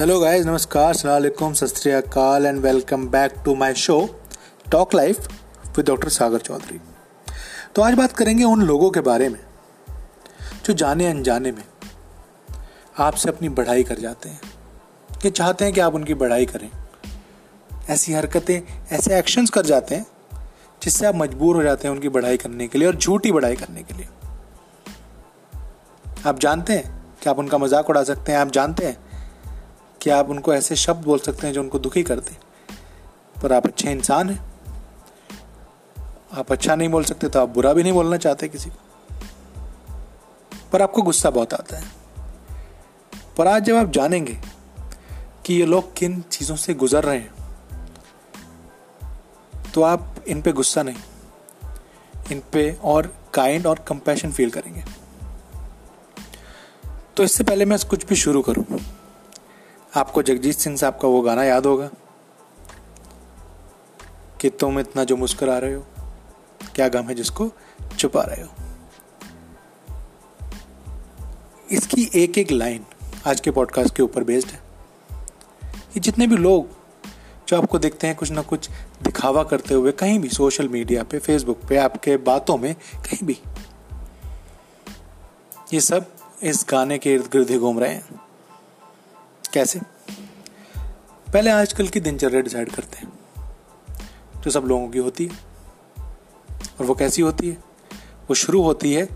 Hello guys, नमस्कार, अस्सलाम वालेकुम, सत श्री अकाल and welcome back to my show talk life with doctor Sagar Chaudhary. तो आज बात करेंगे उन लोगों के बारे में जो जाने अनजाने में आपसे अपनी बढ़ाई कर जाते हैं, ये चाहते हैं कि आप उनकी बढ़ाई करें। ऐसी हरकतें, ऐसे एक्शंस कर जाते हैं जिससे आप मजबूर हो जाते हैं उनकी बढ़ाई करने के लिए और झूठी बढ़ाई करने के लिए। आप जानते हैं कि आप उनका मजाक उड़ा सकते हैं, आप जानते हैं कि आप उनको ऐसे शब्द बोल सकते हैं जो उनको दुखी कर दे, पर आप अच्छे इंसान हैं, आप अच्छा नहीं बोल सकते तो आप बुरा भी नहीं बोलना चाहते किसी को, पर आपको गुस्सा बहुत आता है। पर आज जब आप जानेंगे कि ये लोग किन चीज़ों से गुजर रहे हैं तो आप इन पे गुस्सा नहीं, इन पे और काइंड और कंपैशन फील करेंगे। तो इससे पहले मैं कुछ भी शुरू करूँ, आपको जगजीत सिंह साहब का वो गाना याद होगा कि तुम इतना जो मुस्कुरा रहे हो, क्या गम है जिसको छुपा रहे हो। इसकी एक एक लाइन आज के पॉडकास्ट के ऊपर बेस्ड है। ये जितने भी लोग जो आपको देखते हैं कुछ ना कुछ दिखावा करते हुए कहीं भी, सोशल मीडिया पे, फेसबुक पे, आपके बातों में, कहीं भी, ये सब इस गाने के इर्द गिर्द घूम रहे हैं। कैसे? पहले आजकल की दिनचर्या डिसाइड करते हैं जो सब लोगों की होती है, और वो कैसी होती है? वो शुरू होती है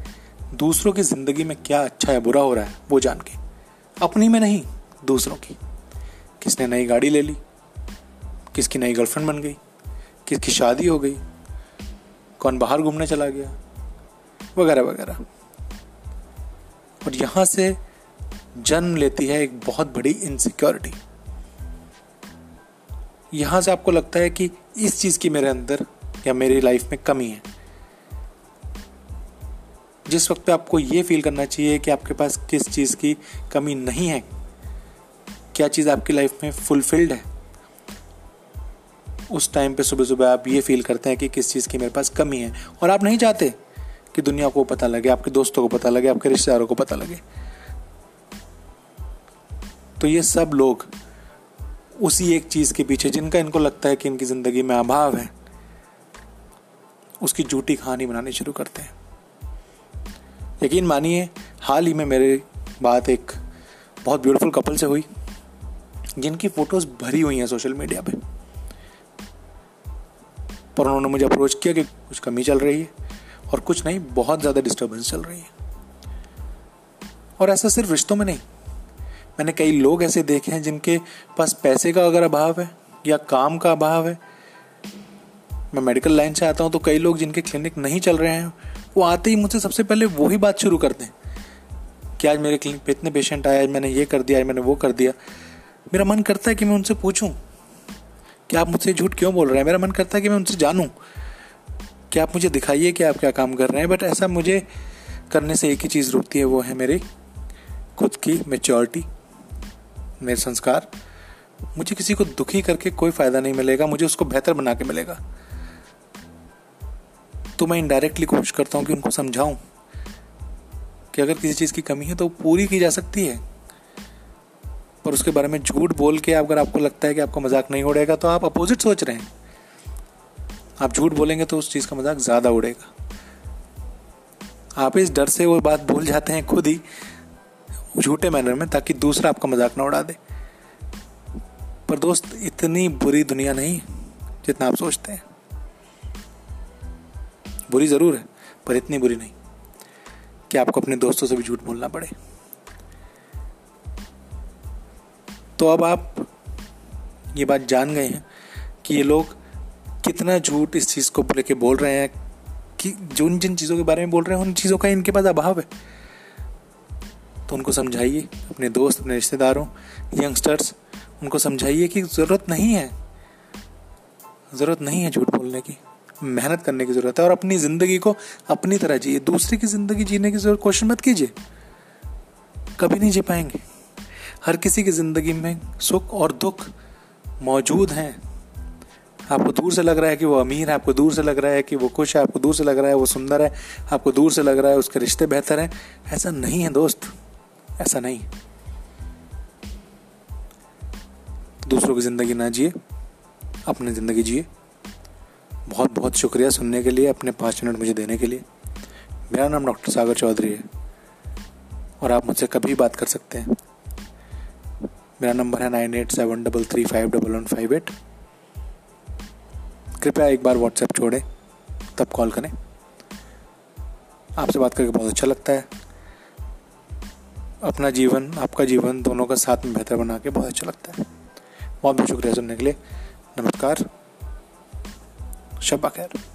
दूसरों की ज़िंदगी में क्या अच्छा या बुरा हो रहा है वो जान के, अपनी में नहीं, दूसरों की। किसने नई गाड़ी ले ली, किसकी नई गर्लफ्रेंड बन गई, किसकी शादी हो गई, कौन बाहर घूमने चला गया, वगैरह वगैरह। और यहाँ से जन्म लेती है एक बहुत बड़ी इनसिक्योरिटी। यहाँ से आपको लगता है कि इस चीज़ की मेरे अंदर या मेरी लाइफ में कमी है। जिस वक्त पे आपको ये फील करना चाहिए कि आपके पास किस चीज़ की कमी नहीं है, क्या चीज़ आपकी लाइफ में फुलफिल्ड है, उस टाइम पे सुबह सुबह आप ये फील करते हैं कि किस चीज़ की मेरे पास कमी है। और आप नहीं चाहते कि दुनिया को पता लगे, आपके दोस्तों को पता लगे, आपके रिश्तेदारों को पता लगे। तो ये सब लोग उसी एक चीज़ के पीछे, जिनका इनको लगता है कि इनकी ज़िंदगी में अभाव है, उसकी झूठी कहानी बनानी शुरू करते हैं। यकीन मानिए, हाल ही में मेरी बात एक बहुत ब्यूटीफुल कपल से हुई जिनकी फ़ोटोज़ भरी हुई हैं सोशल मीडिया पर उन्होंने मुझे अप्रोच किया कि कुछ कमी चल रही है और कुछ नहीं, बहुत ज़्यादा डिस्टर्बेंस चल रही है। और ऐसा सिर्फ रिश्तों में नहीं, मैंने कई लोग ऐसे देखे हैं जिनके पास पैसे का अगर अभाव है या काम का अभाव है। मैं मेडिकल लाइन से आता हूँ तो कई लोग जिनके क्लिनिक नहीं चल रहे हैं वो आते ही मुझसे सबसे पहले वही बात शुरू करते हैं कि आज मेरे क्लिनिक पे इतने पेशेंट आए, आज मैंने ये कर दिया, आज मैंने वो कर दिया। मेरा मन करता है कि मैं उनसे पूछूं कि आप मुझसे झूठ क्यों बोल रहे हैं। मेरा मन करता है कि मैं उनसे जानूं कि आप मुझे दिखाइए कि आप क्या काम कर रहे हैं। बट ऐसा मुझे करने से एक ही चीज़ रुकती है, वो है मेरी खुद की मैच्योरिटी, मेरे संस्कार। मुझे किसी को दुखी करके कोई फ़ायदा नहीं मिलेगा, मुझे उसको बेहतर बना के मिलेगा। तो मैं इनडायरेक्टली कोशिश करता हूँ कि उनको समझाऊं कि अगर किसी चीज़ की कमी है तो पूरी की जा सकती है, पर उसके बारे में झूठ बोल के अगर आपको लगता है कि आपका मजाक नहीं उड़ेगा तो आप अपोजिट सोच रहे हैं। आप झूठ बोलेंगे तो उस चीज़ का मजाक ज़्यादा उड़ेगा। आप इस डर से वो बात बोल जाते हैं खुद ही झूठे मैनर में, ताकि दूसरा आपका मजाक ना उड़ा दे। पर दोस्त, इतनी बुरी दुनिया नहीं जितना आप सोचते हैं। बुरी ज़रूर है, पर इतनी बुरी नहीं कि आपको अपने दोस्तों से भी झूठ बोलना पड़े। तो अब आप ये बात जान गए हैं कि ये लोग कितना झूठ इस चीज़ को लेके बोल रहे हैं कि जिन जिन चीज़ों के बारे में बोल रहे हैं उन चीज़ों का इनके पास अभाव है। तो उनको समझाइए, अपने दोस्त, अपने रिश्तेदारों, यंगस्टर्स, उनको समझाइए कि ज़रूरत नहीं है झूठ बोलने की, मेहनत करने की ज़रूरत है और अपनी ज़िंदगी को अपनी तरह जिए। दूसरे की ज़िंदगी जीने की ज़रूरत, कोशिश मत कीजिए, कभी नहीं जी पाएंगे। हर किसी की ज़िंदगी में सुख और दुख मौजूद हैं। आपको दूर से लग रहा है कि वो अमीर है, आपको दूर से लग रहा है कि वो खुश है, आपको दूर से लग रहा है वो सुंदर है, आपको दूर से लग रहा है उसके रिश्ते बेहतर हैं। ऐसा नहीं है दोस्त, ऐसा नहीं। दूसरों की ज़िंदगी ना जिए, अपनी ज़िंदगी जिए। बहुत बहुत शुक्रिया सुनने के लिए, अपने 5 मिनट मुझे देने के लिए। मेरा नाम डॉक्टर सागर चौधरी है और आप मुझसे कभी बात कर सकते हैं। मेरा नंबर है 9873351158। कृपया एक बार व्हाट्सएप छोड़ें, तब कॉल करें। आपसे बात करके बहुत अच्छा लगता है। अपना जीवन, आपका जीवन, दोनों का साथ में बेहतर बना के बहुत अच्छा लगता है। बहुत बहुत शुक्रिया सुनने के लिए। नमस्कार, शब्बा खैर।